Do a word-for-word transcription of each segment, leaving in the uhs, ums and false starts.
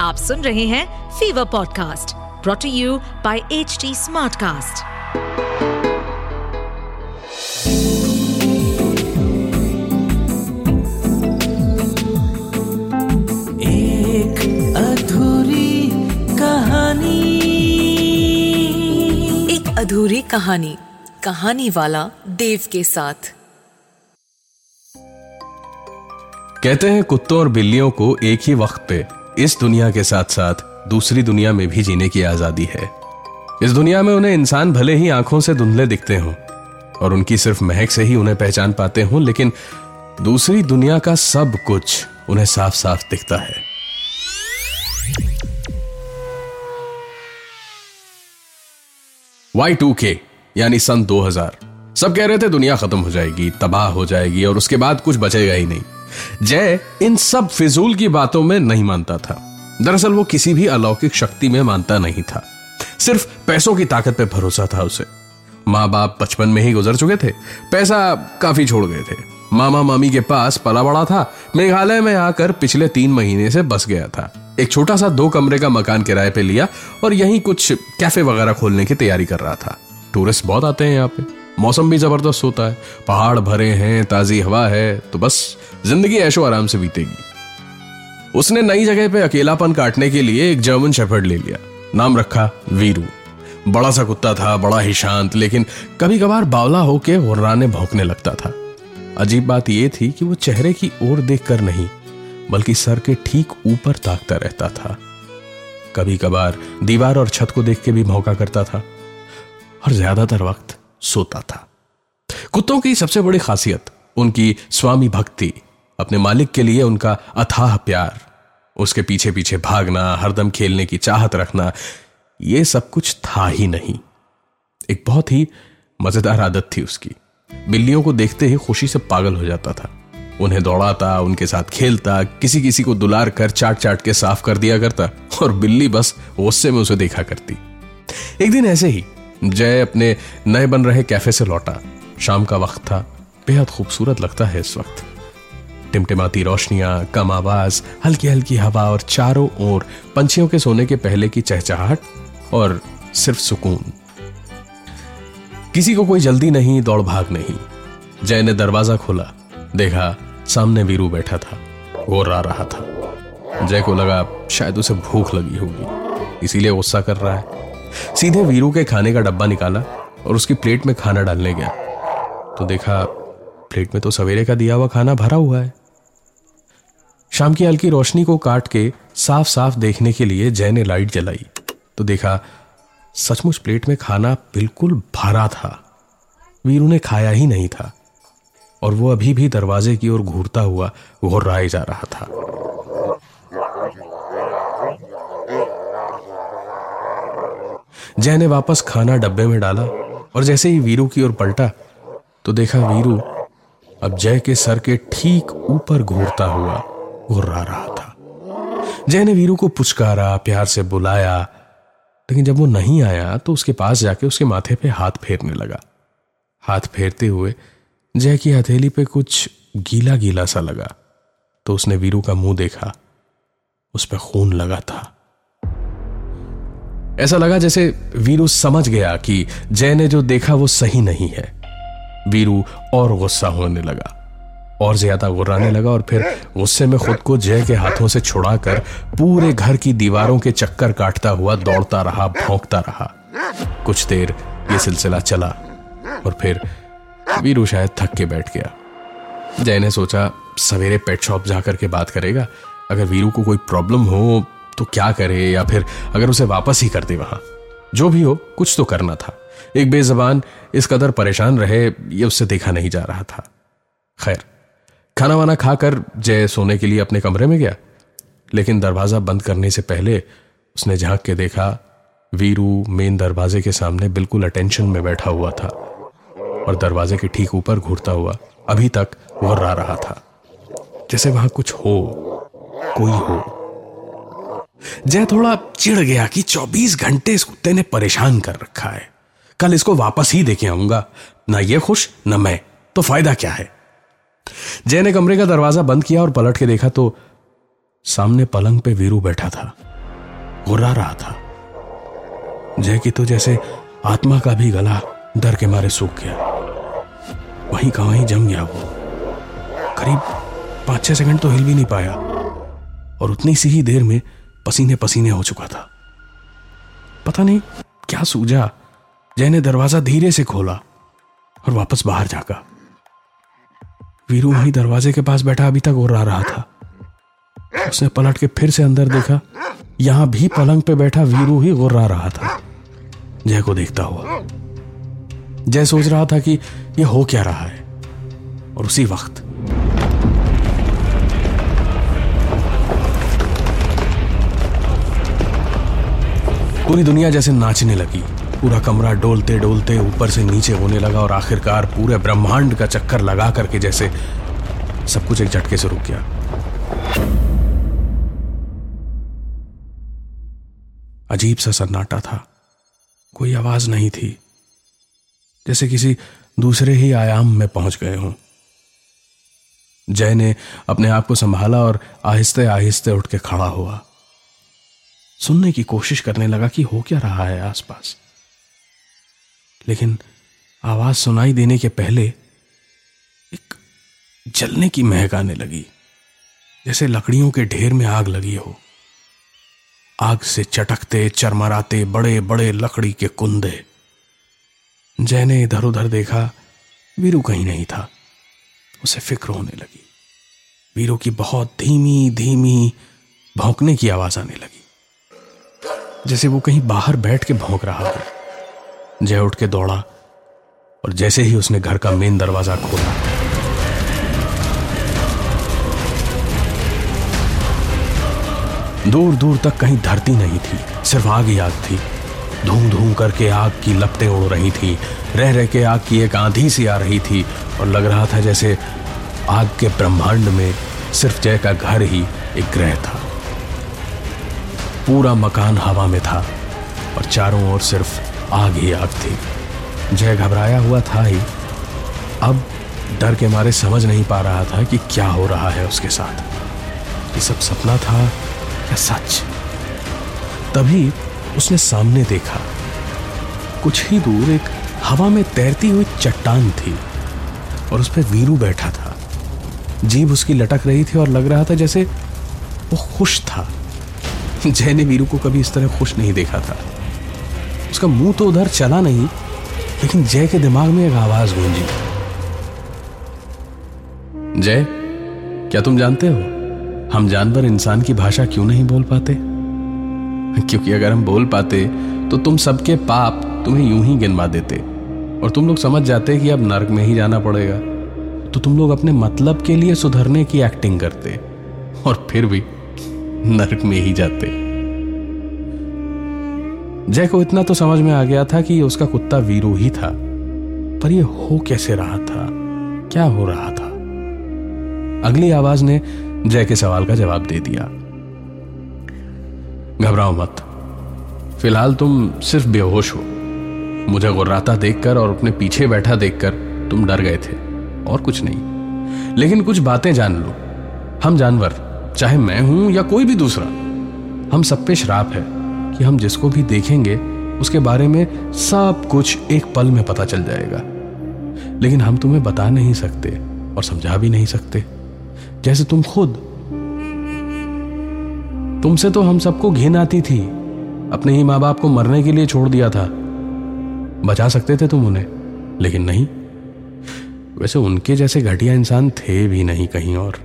आप सुन रहे हैं fever podcast brought to you by HT Smartcast. एक अधूरी कहानी, एक अधूरी कहानी, कहानी वाला देव के साथ। कहते हैं कुत्तों और बिल्लियों को एक ही वक्त पे इस दुनिया के साथ साथ दूसरी दुनिया में भी जीने की आजादी है। इस दुनिया में उन्हें इंसान भले ही आंखों से धुंधले दिखते हों और उनकी सिर्फ महक से ही उन्हें पहचान पाते हों, लेकिन दूसरी दुनिया का सब कुछ उन्हें साफ साफ दिखता है। वाई टू के यानी सन दो हजार, सब कह रहे थे दुनिया खत्म हो जाएगी, तबाह हो जाएगी और उसके बाद कुछ बचेगा ही नहीं। जय इन सब फिजूल की बातों में नहीं मानता था। दरअसल वो किसी भी अलौकिक शक्ति में मानता नहीं था, सिर्फ पैसों की ताकत पे भरोसा था उसे। माँ बाप बचपन में ही गुजर चुके थे, पैसा काफी छोड़ गए थे। मामा मामी के पास पला बड़ा था, मेघालय में आकर पिछले तीन महीने से बस गया था। एक छोटा सा दो कमरे का मकान किराए पे लिया और यहीं कुछ कैफे वगैरह खोलने की तैयारी कर रहा था। टूरिस्ट बहुत आते हैं यहाँ पे, मौसम भी जबरदस्त होता है, पहाड़ भरे हैं, ताजी हवा है, तो बस जिंदगी ऐशो आराम से बीतेगी। उसने नई जगह पे अकेलापन काटने के लिए एक जर्मन शेफर्ड ले लिया, नाम रखा वीरू। बड़ा सा कुत्ता था, बड़ा ही शांत, लेकिन कभी कभार बावला होके हुर्राने भौंकने लगता था। अजीब बात यह थी कि वो चेहरे की ओर देखकर नहीं बल्कि सर के ठीक ऊपर ताकता रहता था। कभी कभार दीवार और छत को देख के भी भौंका करता था और ज्यादातर वक्त सोता था। कुत्तों की सबसे बड़ी खासियत उनकी स्वामी भक्ति, अपने मालिक के लिए उनका अथाह प्यार, उसके पीछे पीछे भागना, हरदम खेलने की चाहत रखना, यह सब कुछ था ही नहीं। एक बहुत ही मजेदार आदत थी उसकी। बिल्लियों को देखते ही खुशी से पागल हो जाता था, उन्हें दौड़ाता, उनके साथ खेलता, किसी किसी को दुलार कर चाट चाट के साफ कर दिया करता और बिल्ली बस गुस्से में उसे देखा करती। एक दिन ऐसे ही जय अपने नए बन रहे कैफे से लौटा। शाम का वक्त था, बेहद खूबसूरत लगता है इस वक्त। टिमटिमाती रोशनियां, कम आवाज, हल्की हल्की हवा और चारों ओर पंछियों के सोने के पहले की चहचहाहट और सिर्फ सुकून। किसी को कोई जल्दी नहीं, दौड़ भाग नहीं। जय ने दरवाजा खोला, देखा सामने वीरू बैठा था, वो रो रहा था। जय को लगा शायद उसे भूख लगी होगी, इसीलिए गुस्सा कर रहा है। सीधे वीरू के खाने का डब्बा निकाला और उसकी प्लेट में खाना डालने गया तो देखा प्लेट में तो सवेरे का दिया हुआ खाना भरा हुआ है। शाम की हल्की रोशनी को काट के साफ साफ देखने के लिए जय ने लाइट जलाई तो देखा सचमुच प्लेट में खाना बिल्कुल भरा था। वीरू ने खाया ही नहीं था और वो अभी भी दरवाजे की ओर घूरता हुआ घुर्राए जा रहा था। जय ने वापस खाना डब्बे में डाला और जैसे ही वीरू की ओर पलटा तो देखा वीरू अब जय के सर के ठीक ऊपर घूरता हुआ घुर्रा रहा था। जय ने वीरू को पुचकारा, प्यार से बुलाया, लेकिन जब वो नहीं आया तो उसके पास जाके उसके माथे पे हाथ फेरने लगा। हाथ फेरते हुए जय की हथेली पे कुछ गीला गीला सा लगा तो उसने वीरू का मुंह देखा, उस पे खून लगा था। ऐसा लगा जैसे वीरू समझ गया कि जय ने जो देखा वो सही नहीं है। वीरू और गुस्सा होने लगा और ज्यादा गुर्राने लगा और फिर गुस्से में खुद को जय के हाथों से छुड़ाकर पूरे घर की दीवारों के चक्कर काटता हुआ दौड़ता रहा, भौंकता रहा। कुछ देर ये सिलसिला चला और फिर वीरू शायद थक के बैठ गया। जय ने सोचा सवेरे पेट शॉप जाकर के बात करेगा, अगर वीरू को कोई प्रॉब्लम हो तो क्या करे, या फिर अगर उसे वापस ही कर दे वहां। जो भी हो कुछ तो करना था। एक बेजबान इस कदर परेशान रहे ये उससे देखा नहीं जा रहा था। खैर खाना वाना खाकर जय सोने के लिए अपने कमरे में गया, लेकिन दरवाजा बंद करने से पहले उसने झांक के देखा वीरू मेन दरवाजे के सामने बिल्कुल अटेंशन में बैठा हुआ था और दरवाजे के ठीक ऊपर घूरता हुआ अभी तक घुर्रा रहा था, जैसे वहां कुछ हो, कोई हो। जय थोड़ा चिढ़ गया कि चौबीस घंटे इस कुत्ते ने परेशान कर रखा है, कल इसको वापस ही देके आऊंगा, ना ये खुश ना मैं, तो फायदा क्या है। जय ने कमरे का दरवाजा बंद किया और पलट के देखा तो सामने पलंग पे वीरू बैठा था। घुर्रा रहा था। जय की तो जैसे आत्मा का भी गला डर के मारे सूख गया। वहीं का वहीं जम गया वो। करीब पाँच छह सेकंड तो हिल भी नहीं पाया और उतनी सी ही देर में पसीने पसीने हो चुका था। पता नहीं क्या सूझा, जय ने दरवाजा धीरे से खोला और वापस बाहर झांका। वीरू वहीं दरवाजे के पास बैठा अभी तक घुर्रा रहा था। उसने पलट के फिर से अंदर देखा, यहां भी पलंग पे बैठा वीरू ही घुर्रा रहा था जय को देखता हुआ। जय सोच रहा था कि यह हो क्या रहा है, और उसी वक्त पूरी दुनिया जैसे नाचने लगी। पूरा कमरा डोलते डोलते ऊपर से नीचे होने लगा और आखिरकार पूरे ब्रह्मांड का चक्कर लगा करके जैसे सब कुछ एक झटके से रुक गया। अजीब सा सन्नाटा था, कोई आवाज नहीं थी, जैसे किसी दूसरे ही आयाम में पहुंच गए हों। जय ने अपने आप को संभाला और आहिस्ते आहिस्ते उठ के खड़ा हुआ। सुनने की कोशिश करने लगा कि हो क्या रहा है आसपास, लेकिन आवाज सुनाई देने के पहले एक जलने की महक आने लगी, जैसे लकड़ियों के ढेर में आग लगी हो। आग से चटकते चरमराते बड़े बड़े लकड़ी के कुंदे। जय ने इधर उधर देखा, वीरू कहीं नहीं था। उसे फिक्र होने लगी। वीरू की बहुत धीमी धीमी भौंकने की आवाज आने लगी, जैसे वो कहीं बाहर बैठ के भौंक रहा था। जय उठ के दौड़ा और जैसे ही उसने घर का मेन दरवाजा खोला, दूर दूर तक कहीं धरती नहीं थी, सिर्फ आग ही आग थी। धूम धूम करके आग की लपटें उड़ रही थी, रह रह के आग की एक आंधी सी आ रही थी और लग रहा था जैसे आग के ब्रह्मांड में सिर्फ जय का घर ही एक ग्रह था। पूरा मकान हवा में था और चारों ओर सिर्फ आग ही आग थी। जय घबराया हुआ था ही, अब डर के मारे समझ नहीं पा रहा था कि क्या हो रहा है उसके साथ। ये सब सपना था या सच? तभी उसने सामने देखा, कुछ ही दूर एक हवा में तैरती हुई चट्टान थी और उस पर वीरू बैठा था। जीभ उसकी लटक रही थी और लग रहा था जैसे वो खुश था। जय ने वीरू को कभी इस तरह खुश नहीं देखा था। उसका मुंह तो उधर चला नहीं, लेकिन जय के दिमाग में एक आवाज गूंजी, जय, क्या तुम जानते हो हम जानवर इंसान की भाषा क्यों नहीं बोल पाते? क्योंकि अगर हम बोल पाते तो तुम सबके पाप तुम्हें यूं ही गिनवा देते और तुम लोग समझ जाते कि अब नर्क में ही जाना पड़ेगा। तो तुम लोग अपने मतलब के लिए सुधरने की एक्टिंग करते और फिर भी नर्क में ही जाते। जय को इतना तो समझ में आ गया था कि उसका कुत्ता वीरू ही था, पर यह हो कैसे रहा था, क्या हो रहा था? अगली आवाज ने जय के सवाल का जवाब दे दिया, घबराओ मत, फिलहाल तुम सिर्फ बेहोश हो। मुझे गुर्राता देखकर और अपने पीछे बैठा देखकर तुम डर गए थे और कुछ नहीं। लेकिन कुछ बातें जान लो, हम जानवर, चाहे मैं हूं या कोई भी दूसरा, हम सब पे श्राप है कि हम जिसको भी देखेंगे उसके बारे में सब कुछ एक पल में पता चल जाएगा। लेकिन हम तुम्हें बता नहीं सकते और समझा भी नहीं सकते, जैसे तुम खुद। तुमसे तो हम सबको घिन आती थी, अपने ही माँ बाप को मरने के लिए छोड़ दिया था। बचा सकते थे तुम उन्हें, लेकिन नहीं। वैसे उनके जैसे घटिया इंसान थे भी नहीं कहीं और।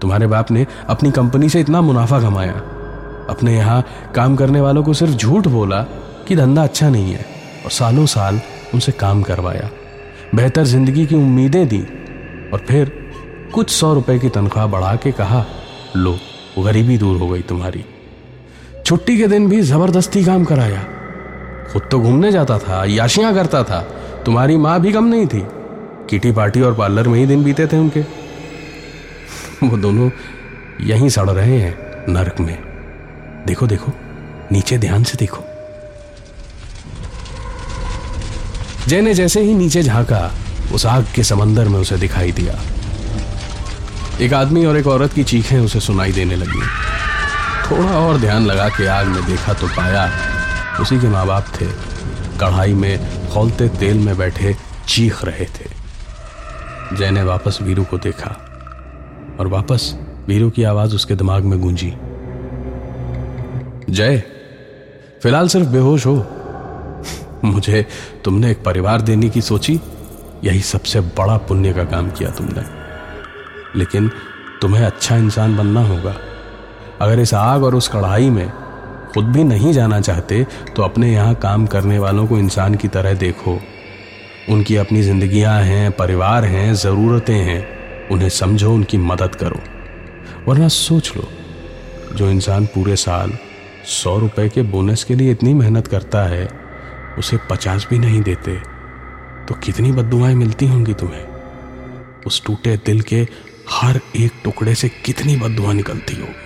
तुम्हारे बाप ने अपनी कंपनी से इतना मुनाफा कमाया, अपने यहाँ काम करने वालों को सिर्फ झूठ बोला कि धंधा अच्छा नहीं है और सालों साल उनसे काम करवाया, बेहतर जिंदगी की उम्मीदें दी और फिर कुछ सौ रुपए की तनख्वाह बढ़ा के कहा, लो, गरीबी दूर हो गई तुम्हारी। छुट्टी के दिन भी जबरदस्ती काम कराया। खुद तो घूमने जाता था, याशियां करता था। तुम्हारी माँ भी कम नहीं थी, किटी पार्टी और पार्लर में ही दिन बीते थे उनके। वो दोनों यहीं सड़ रहे हैं नर्क में। देखो देखो, नीचे ध्यान से देखो। जय ने जैसे ही नीचे झांका, उस आग के समंदर में उसे दिखाई दिया। एक आदमी और एक औरत की चीखें उसे सुनाई देने लगी। थोड़ा और ध्यान लगा के आग में देखा तो पाया उसी के माँ बाप थे। कढ़ाई में खौलते तेल में बैठे चीख रहे थे। जय ने वापस वीरू को देखा और वापस वीरू की आवाज उसके दिमाग में गूंजी। जय, फिलहाल सिर्फ बेहोश हो। मुझे तुमने एक परिवार देने की सोची, यही सबसे बड़ा पुण्य का काम किया तुमने। लेकिन तुम्हें अच्छा इंसान बनना होगा। अगर इस आग और उस कढ़ाई में खुद भी नहीं जाना चाहते तो अपने यहाँ काम करने वालों को इंसान की तरह देखो। उनकी अपनी जिंदगियाँ हैं, परिवार हैं, ज़रूरतें हैं, उन्हें समझो, उनकी मदद करो। वरना सोच लो, जो इंसान पूरे साल सौ रुपए के बोनस के लिए इतनी मेहनत करता है उसे पचास भी नहीं देते तो कितनी बद्दुआएं मिलती होंगी तुम्हें। उस टूटे दिल के हर एक टुकड़े से कितनी बद्दुआ निकलती होगी।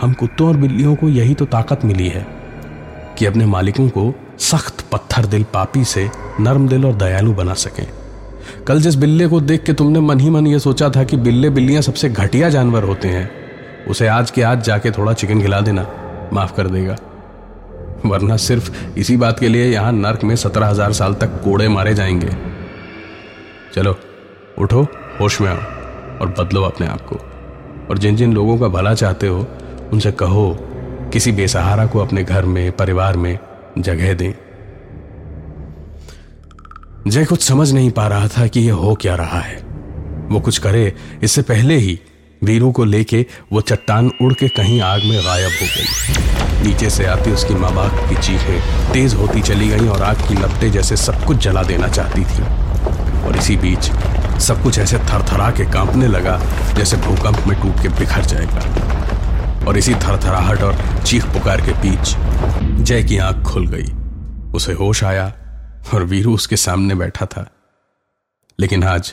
हम कुत्तों और बिल्लियों को यही तो ताकत मिली है कि अपने मालिकों को सख्त पत्थर दिल पापी से नर्म दिल और दयालु बना सकें। कल जिस बिल्ले को देख के तुमने मन ही मन ये सोचा था कि बिल्ले बिल्लियां सबसे घटिया जानवर होते हैं, उसे आज के आज जाके थोड़ा चिकन खिला देना, माफ कर देगा। वरना सिर्फ इसी बात के लिए यहां नर्क में सत्रह हजार साल तक कोड़े मारे जाएंगे। चलो उठो, होश में आओ और बदलो अपने आप को। और जिन जिन लोगों का भला चाहते हो उनसे कहो किसी बेसहारा को अपने घर में, परिवार में जगह दें। जय कुछ समझ नहीं पा रहा था कि यह हो क्या रहा है। वो कुछ करे इससे पहले ही वीरू को लेके वो चट्टान उड़ के कहीं आग में गायब हो गई। नीचे से आती उसकी माँ बाप की चीखें तेज होती चली गईं और आग की लपटें जैसे सब कुछ जला देना चाहती थी। और इसी बीच सब कुछ ऐसे थरथरा के कांपने लगा जैसे भूकंप में टूट के बिखर जाएगा। और इसी थरथराहट और चीख पुकार के बीच जय की आंख खुल गई। उसे होश आया और वीरू उसके सामने बैठा था, लेकिन आज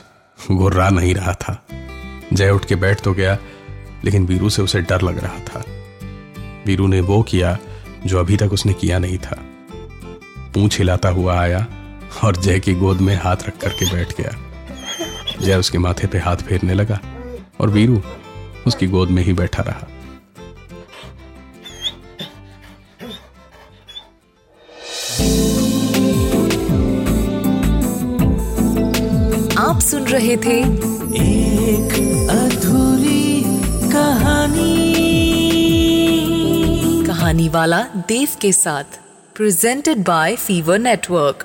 घुर्रा नहीं रहा था। जय उठ के बैठ तो गया, लेकिन वीरू से उसे डर लग रहा था। वीरू ने वो किया जो अभी तक उसने किया नहीं था। पूंछ हिलाता हुआ आया और जय की गोद में हाथ रख करके बैठ गया। जय उसके माथे पे हाथ फेरने लगा और वीरू उसकी गोद में ही बैठा रहा। आप सुन रहे थे एक अधूरी कहानी कहानी वाला देव के साथ, प्रेजेंटेड बाय फीवर नेटवर्क।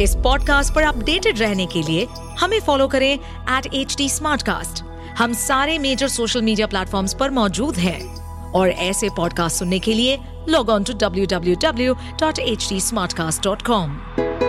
इस पॉडकास्ट पर अपडेटेड रहने के लिए हमें फॉलो करें एट एच टी स्मार्टकास्ट। हम सारे मेजर सोशल मीडिया प्लेटफॉर्म्स पर मौजूद हैं और ऐसे पॉडकास्ट सुनने के लिए log on to W W W dot H T Smartcast dot com.